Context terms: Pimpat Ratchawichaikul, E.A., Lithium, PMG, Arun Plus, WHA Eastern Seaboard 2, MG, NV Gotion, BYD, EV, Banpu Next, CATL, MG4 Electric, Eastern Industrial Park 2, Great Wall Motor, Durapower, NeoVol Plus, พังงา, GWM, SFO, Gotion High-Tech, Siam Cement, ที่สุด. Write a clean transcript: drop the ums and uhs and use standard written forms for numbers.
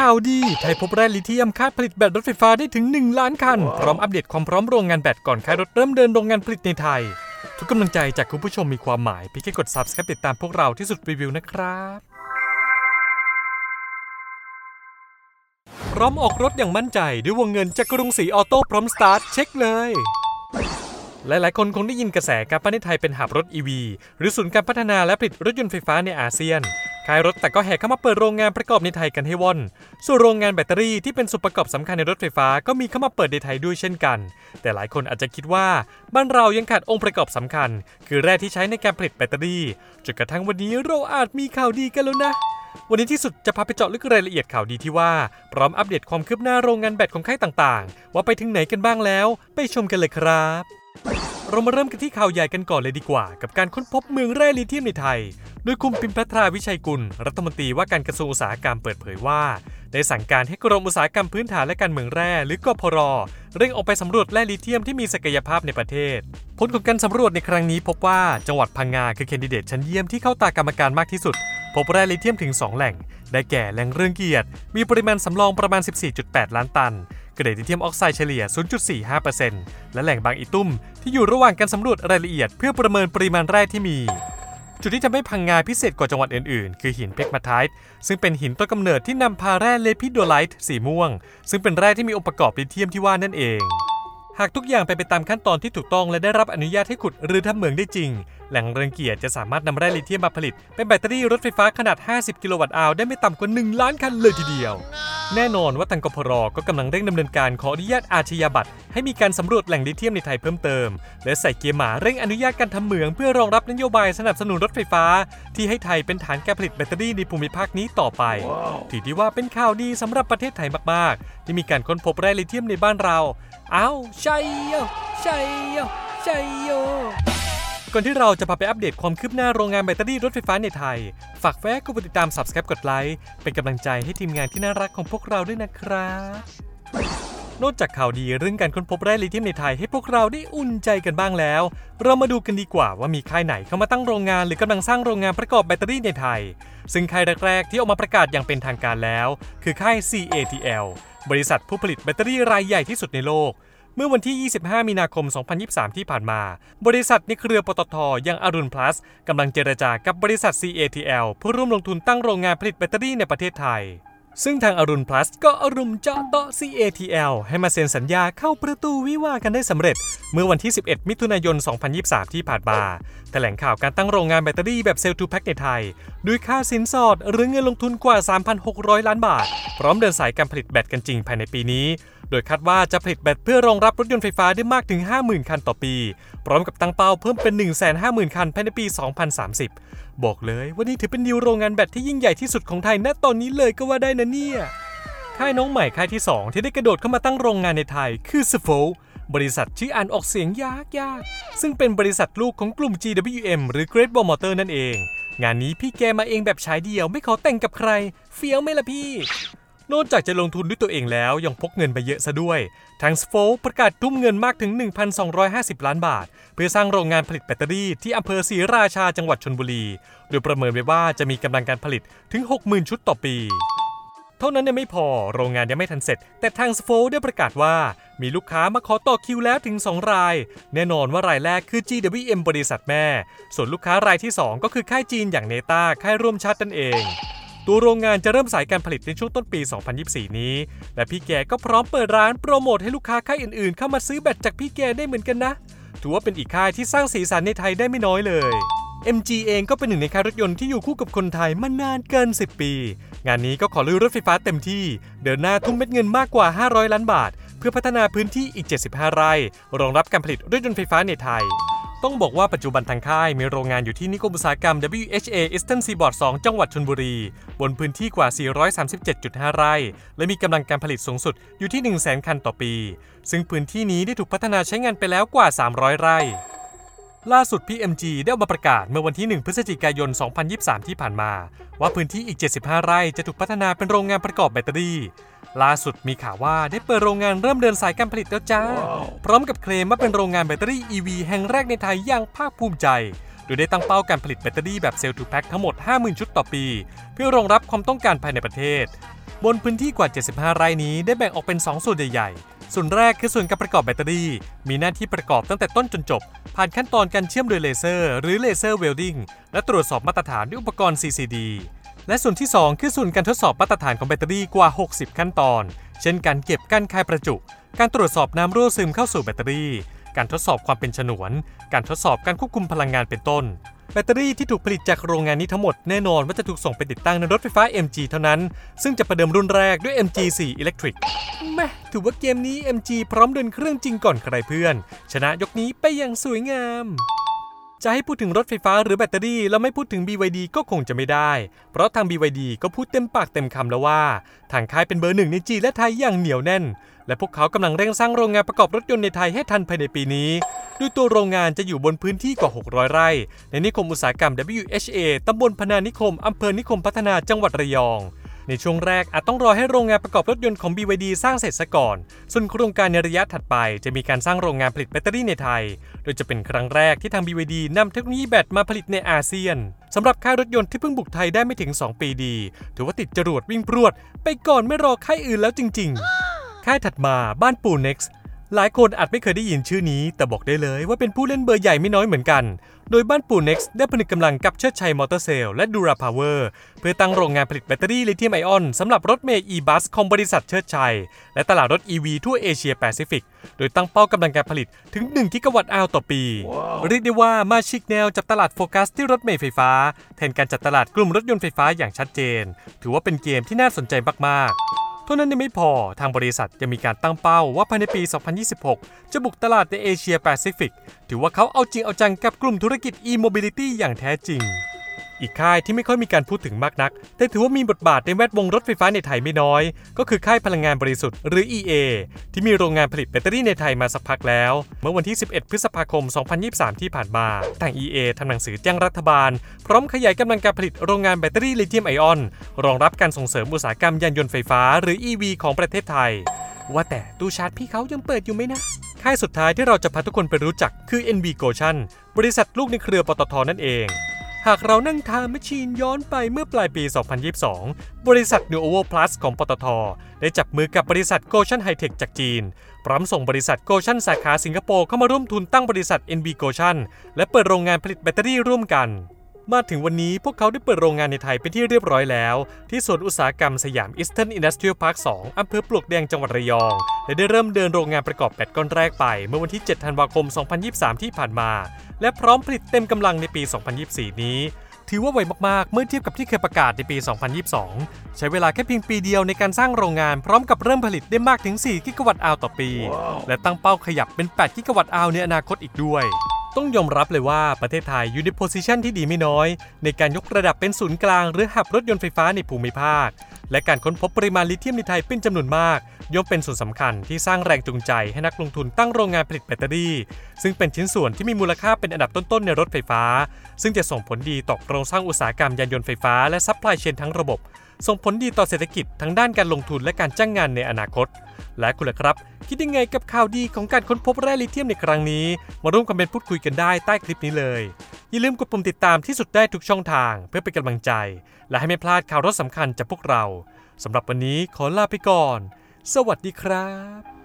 ข่าวดีไทยพบแร่ลิเธียมคาดผลิตแบตรถไฟฟ้าได้ถึง1ล้านคันพร้อมอัปเดตความพร้อมโรงงานแบตก่อนค่ายรถเริ่มเดินโรงงานผลิตในไทยทุกกำลังใจจากคุณผู้ชมมีความหมายเพียงแค่กด Subscribe ติดตามพวกเราที่สุดรีวิวนะครับพร้อมออกรถอย่างมั่นใจด้วยวงเงินจากกรุงศรีออโต้พร้อมสตาร์ทเช็คเลยหลายๆคนคงได้ยินกระแสการประเทศไทยเป็นหับรถ EV หรือศูนย์การพัฒนาและผลิตรถยนต์ไฟฟ้าในอาเซียนขายรถแต่ก็แห่เข้ามาเปิดโรงงานประกอบในไทยกันให้ว่อนส่วนโรงงานแบตเตอรี่ที่เป็นส่วนประกอบสำคัญในรถไฟฟ้าก็มีเข้ามาเปิดในไทยด้วยเช่นกันแต่หลายคนอาจจะคิดว่าบ้านเรายังขาดองค์ประกอบสำคัญคือแร่ที่ใช้ในการผลิตแบตเตอรี่จนกระทั่งวันนี้เราอาจมีข่าวดีกันแล้วนะวันนี้ที่สุดจะพาไปเจาะลึกรายละเอียดข่าวดีที่ว่าพร้อมอัปเดตความคืบหน้าโรงงานแบตของค่ายต่างๆว่าไปถึงไหนกันบ้างแล้วไปชมกันเลยครับเรามาเริ่มกันที่ข่าวใหญ่กันก่อนเลยดีกว่ากับการค้นพบเมืองแร่ลิเธียมในไทยโดยคุณปิมพัทราวิชัยกุลรัฐมนตรีว่าการกระทรวงอุตสาหกรรมเปิดเผยว่าได้สั่งการให้กรมอุตสาหกรรมพื้นฐานและการเมืองแร่หรือกพร.เร่งออกไปสำรวจแร่ลิเธียมที่มีศักยภาพในประเทศผลของการสำรวจในครั้งนี้พบว่าจังหวัดพังงาคือแคนดิเดตชั้นเยี่ยมที่เข้าตากรรมการมากที่สุดพบแร่ลิเธียมถึง2แหล่งได้แก่แหล่งเรืองเกียรติมีปริมาณสำรองประมาณ 14.8 ล้านตันเกรดลิเธียมออกไซด์เฉลี่ย 0.45% และแหล่งบางอีตุ้มที่อยู่ระหว่างการสำรวจรายละเอียดเพื่อประเมินปริมาณแร่ที่มีจุดที่ทำให้พังงาพิเศษกว่าจังหวัดอื่นๆคือหินเพกมาไทต์ซึ่งเป็นหินต้นกำเนิดที่นำพาแร่เลพิโดไลท์สีม่วงซึ่งเป็นแร่ที่มีองค์ประกอบลิเธียมที่ว่านั่นเองหากทุกอย่างไปตามขั้นตอนที่ถูกต้องและได้รับอนุญาตให้ขุดหรือทำเหมืองได้จริงแหล่งเรืองเกียรติจะสามารถนำแร่ลิเธียมมาผลิตเป็นแบตเตอรี่รถไฟฟ้าขนาด50กิโลวัตต์อาวได้ไม่ต่ำกว่า1ล้านคันเลยทีเดียวแน่นอนว่าทางกพร.ก็กำลังเร่งดำเนินการขออนุญาตอาชญาบัตรให้มีการสำรวจแหล่งลิเธียมในไทยเพิ่มเติมและใส่เกียร์หมาเร่งอนุญาตการทำเหมืองเพื่อรองรับนโยบายสนับสนุนรถไฟฟ้าที่ให้ไทยเป็นฐานการผลิตแบตเตอรี่ในภูมิภาคนี้ต่อไป wow. ถือได้ว่าเป็นข่าวดีสำหรับประเทศไทยมากๆที่มีการค้นพบแร่ลิเธียมในบ้านเราอ้าวชัยโยชัยโยชัยโยก่อนที่เราจะพาไปอัปเดตความคืบหน้าโรงงานแบตเตอรี่รถไฟฟ้าในไทยฝากแวะกดติดตาม Subscribe กดไลค์เป็นกำลังใจให้ทีมงานที่น่ารักของพวกเราด้วยนะครับนอกจากข่าวดีเรื่องการค้นพบแร่ลิเธียมในไทยให้พวกเราได้อุ่นใจกันบ้างแล้วเรามาดูกันดีกว่าว่ามีค่ายไหนเข้ามาตั้งโรงงานหรือกำลังสร้างโรงงานประกอบแบตเตอรี่ในไทยซึ่งค่ายแรกๆที่ออกมาประกาศอย่างเป็นทางการแล้วคือค่าย CATL บริษัทผู้ผลิตแบตเตอรี่รายใหญ่ที่สุดในโลกเมื่อวันที่25มีนาคม2023ที่ผ่านมาบริษัทในเครือปตท.อย่างอรุณ plus กำลังเจรจากับบริษัท CATL เพื่อร่วมลงทุนตั้งโรงงานผลิตแบตเตอรี่ในประเทศไทยซึ่งทางอรุณ plus ก็อรุมเจาะต่อ CATL ให้มาเซ็นสัญญาเข้าประตูวิวาห์กันได้สำเร็จเมื่อวันที่11มิถุนายน2023ที่ผ่านมาแถลงข่าวการตั้งโรงงานแบตเตอรี่แบบเซลล์ทูแพ็คในไทยด้วยค่าสินสอดหรือเงินลงทุนกว่า 3,600 ล้านบาทพร้อมเดินสายการผลิตแบตกันจริงภายในปีนี้โดยคาดว่าจะผลิตแบตเพื่อรองรับรถยนต์ไฟฟ้าได้มากถึง 50,000 คันต่อปีพร้อมกับตั้งเป้าเพิ่มเป็น 150,000 คันภายในปี 2030 บอกเลยว่านี่ถือเป็นนิวโรงงานแบตที่ยิ่งใหญ่ที่สุดของไทยณตอนนี้เลยก็ว่าได้นะเนี่ยค่ายน้องใหม่ค่ายที่ 2 ที่ได้กระโดดเข้ามาตั้งโรงงานในไทยคือ SFO บริษัทชื่ออ่านออกเสียงยากซึ่งเป็นบริษัทลูกของกลุ่ม GWM หรือ Great Wall Motor นั่นเองงานนี้พี่แกมาเองแบบชายเดียวไม่ขอแต่งกับใครเฟี้ยวไหมล่ะพี่นอกจากจะลงทุนด้วยตัวเองแล้วยังพกเงินไปเยอะซะด้วยทาง SFO ประกาศทุ่มเงินมากถึง 1,250 ล้านบาทเพื่อสร้างโรงงานผลิตแบตเตอรี่ที่อำเภอศรีราชาจังหวัดชลบุรีโดยประเมินไว้ว่าจะมีกำลังการผลิตถึง 60,000 ชุดต่อปีเท่านั้นยังไม่พอโรงงานยังไม่ทันเสร็จแต่ทาง SFO ได้ประกาศว่ามีลูกค้ามาขอต่อคิวแล้วถึง2รายแน่นอนว่ารายแรกคือ GWM บริษัทแม่ส่วนลูกค้ารายที่2ก็คือค่ายจีนอย่างเนต้าค่ายร่วมชาตินั่นเองตัวโรงงานจะเริ่มสายการผลิตในช่วงต้นปี 2024 นี้และพี่แกก็พร้อมเปิดร้านโปรโมทให้ลูกค้าค่ายอื่นๆเข้ามาซื้อแบตจากพี่แกได้เหมือนกันนะถือว่าเป็นอีกค่ายที่สร้างสีสันในไทยได้ไม่น้อยเลย MG เองก็เป็นหนึ่งในค่ายรถยนต์ที่อยู่คู่กับคนไทยมานานเกิน10 ปีงานนี้ก็ขอลุยรถไฟฟ้าเต็มที่เดินหน้าทุ่มเม็ดเงินมากกว่า500ล้านบาทเพื่อพัฒนาพื้นที่อีก75ไร่รองรับการผลิตรถยนต์ไฟฟ้าในไทยต้องบอกว่าปัจจุบันทางค่ายมีโรงงานอยู่ที่นิคมอุตสาหกรรม WHA Eastern Seaboard 2 จังหวัดชลบุรีบนพื้นที่กว่า 437.5 ไร่และมีกำลังการผลิตสูงสุดอยู่ที่ 100,000 คันต่อปีซึ่งพื้นที่นี้ได้ถูกพัฒนาใช้งานไปแล้วกว่า300ไร่ล่าสุด PMG ได้ออกมาประกาศเมื่อวันที่1พฤศจิกายน2023ที่ผ่านมาว่าพื้นที่อีก75ไร่จะถูกพัฒนาเป็นโรงงานประกอบแบตเตอรี่ล่าสุดมีข่าวว่าได้เปิดโรงงานเริ่มเดินสายการผลิตแล้วจ้า wow. พร้อมกับเคลมว่าเป็นโรงงานแบตเตอรี่ EV แห่งแรกในไทยอย่างภาคภูมิใจ โดยได้ตั้งเป้าการผลิตแบตเตอรี่แบบเซลล์ทูแพ็คทั้งหมด 50,000 ชุดต่อปีเพื่อรองรับความต้องการภายในประเทศบนพื้นที่กว่า75ไร่นี้ได้แบ่งออกเป็น2ส่วนใหญ่ๆส่วนแรกคือส่วนการประกอบแบตเตอรี่มีหน้าที่ประกอบตั้งแต่ต้นจนจบผ่านขั้นตอนการเชื่อมโดยเลเซอร์หรือเลเซอร์เวลดิ้งและตรวจสอบมาตรฐานด้วยอุปกรณ์ CCD และส่วนที่2คือส่วนการทดสอบมาตรฐานของแบตเตอรี่กว่า60ขั้นตอนเช่นการเก็บการคายประจุการตรวจสอบน้ำรั่วซึมเข้าสู่แบตเตอรี่การทดสอบความเป็นฉนวนการทดสอบการควบคุมพลังงานเป็นต้นแบตเตอรี่ที่ถูกผลิตจากโรงงานนี้ทั้งหมดแน่นอนว่าจะถูกส่งไปติดตั้งในรถไฟฟ้า MG เท่านั้นซึ่งจะประเดิมรุ่นแรกด้วย MG4 Electric แม่ถือว่าเกมนี้ MG พร้อมเดินเครื่องจริงก่อนใครเพื่อนชนะยกนี้ไปอย่างสวยงามจะให้พูดถึงรถไฟฟ้าหรือแบตเตอรี่แล้วไม่พูดถึง BYD ก็คงจะไม่ได้เพราะทาง BYD ก็พูดเต็มปากเต็มคำแล้วว่าทางค่ายเป็นเบอร์1ในจีนและไทยอย่างเหนียวแน่นและพวกเขากำลังเร่งสร้างโรงงานประกอบรถยนต์ในไทยให้ทันภายในปีนี้โดยตัวโรงงานจะอยู่บนพื้นที่กว่า600ไร่ในนิคมอุตสาหกรรม WHA ตำบลพนานิคมอำเภอนิคมพัฒนาจังหวัดระยองในช่วงแรกอาจต้องรอให้โรงงานประกอบรถยนต์ของ BYD สร้างเสร็จซะก่อนส่วนโครงการในระยะถัดไปจะมีการสร้างโรงงานผลิตแบตเตอรี่ในไทยโดยจะเป็นครั้งแรกที่ทาง BYD นำเทคโนโลยีแบตมาผลิตในอาเซียนสำหรับค่ายรถยนต์ที่เพิ่งบุกไทยได้ไม่ถึง2ปีดีถือว่าติดจรวดวิ่งพรวดไปก่อนไม่รอค่ายอื่นแล้วจริงๆค่ายถัดมาบ้านปู Nextหลายคนอาจไม่เคยได้ยินชื่อนี้แต่บอกได้เลยว่าเป็นผู้เล่นเบอร์ใหญ่ไม่น้อยเหมือนกันโดยบ้านปู่ Next ได้ผนึกกำลังกับเชิดชัยมอเตอร์เซลและดูราพาวเวอร์เพื่อตั้งโรงงานผลิตแบตเตอรี่ลิเธียมไอออนสำหรับรถเมล์ E-Bus ของบริษัทเชิดชัยและตลาดรถ EV ทั่วเอเชียแปซิฟิกโดยตั้งเป้ากำลังการผลิตถึง1กิกะวัตต์อาวต่อปี wow. เรียกได้ว่ามาชิกแนวจับตลาดโฟกัสที่รถเมล์ไฟฟ้าแทนการจับตลาดกลุ่มรถยนต์ไฟฟ้าอย่างชัดเจนถือว่าเป็นเกมที่น่าสนใจมากๆเท่านั้นยังไม่พอทางบริษัทยังมีการตั้งเป้าว่าภายในปี 2026 จะบุกตลาดในเอเชียแปซิฟิกถือว่าเขาเอาจริงเอาจังกับกลุ่มธุรกิจ e-mobility อย่างแท้จริงอีกค่ายที่ไม่ค่อยมีการพูดถึงมากนักแต่ถือว่ามีบทบาทในแวดวงรถไฟฟ้าในไทยไม่น้อยก็คือค่ายพลังงานบริสุทธิ์หรือ E.A. ที่มีโรงงานผลิตแบตเตอรี่ในไทยมาสักพักแล้วเมื่อวันที่11พฤษภาคม2023ที่ผ่านมาทาง E.A. ทำหนังสือแจ้งรัฐบาลพร้อมขยายกำลังการผลิตโรงงานแบตเตอรี่ลิเธียมไอออนรองรับการส่งเสริมอุตสาหกรรมยานยนต์ไฟฟ้าหรือ EV ของประเทศไทยว่าแต่ตู้ชาร์จพี่เขายังเปิดอยู่ไหมนะค่ายสุดท้ายที่เราจะพาทุกคนไปรู้จักคือ NV Gotion บริษัทลูกในเครือปตท.นั่นเองหากเรานั่งทางแมชชีนย้อนไปเมื่อปลายปี 2022 บริษัท NeoVol Plus ของปตท.ได้จับมือกับบริษัท Gotion High-Tech จากจีนพร้อมส่งบริษัท Gotion สาขาสิงคโปร์เข้ามาร่วมทุนตั้งบริษัท NV Gotion และเปิดโรงงานผลิตแบตเตอรี่ร่วมกันมาถึงวันนี้พวกเขาได้เปิดโรงงานในไทยเป็นที่เรียบร้อยแล้วที่สวนอุตสาหกรรมสยาม Eastern Industrial Park 2 อำเภอปลวกแดงจังหวัดระยองและได้เริ่มเดินโรงงานประกอบแบตก้อนแรกไปเมื่อวันที่7ธันวาคม2023ที่ผ่านมาและพร้อมผลิตเต็มกำลังในปี2024นี้ถือว่าไวมากๆเมื่อเทียบกับที่เคยประกาศในปี2022ใช้เวลาแค่เพียงปีเดียวในการสร้างโรงงานพร้อมกับเริ่มผลิตได้มากถึง4กิกะวัตต์อาวต่อปี wow. และตั้งเป้าขยับเป็น8กิกะวัตต์อาวในอนาคตอีกด้วยต้องยอมรับเลยว่าประเทศไทยอยู่ในโพสิชันที่ดีไม่น้อยในการยกระดับเป็นศูนย์กลางหรือหับรถยนต์ไฟฟ้าในภูมิภาคและการค้นพบปริมาณลิเธียมในไทยเป็นจำนวนมากย่อมเป็นส่วนสำคัญที่สร้างแรงจูงใจให้นักลงทุนตั้งโรงงานผลิตแบตเตอรี่ซึ่งเป็นชิ้นส่วนที่มีมูลค่าเป็นอันดับต้นๆในรถไฟฟ้าซึ่งจะส่งผลดีต่อโครงสร้างอุตสาหกรรมยานยนต์ไฟฟ้าและซัพพลายเชนทั้งระบบส่งผลดีต่อเศรษฐกิจทั้งด้านการลงทุนและการจ้างงานในอนาคตและคุณล่ะครับคิดยังไงกับข่าวดีของการค้นพบแร่ลิเธียมในครั้งนี้มาร่วมคอมเมนต์พูดคุยกันได้ใต้คลิปนี้เลยอย่าลืมกดปุ่มติดตามที่สุดได้ทุกช่องทางเพื่อเป็นกำลังใจและให้ไม่พลาดข่าวรถสำคัญจากพวกเราสำหรับวันนี้ขอลาไปก่อนสวัสดีครับ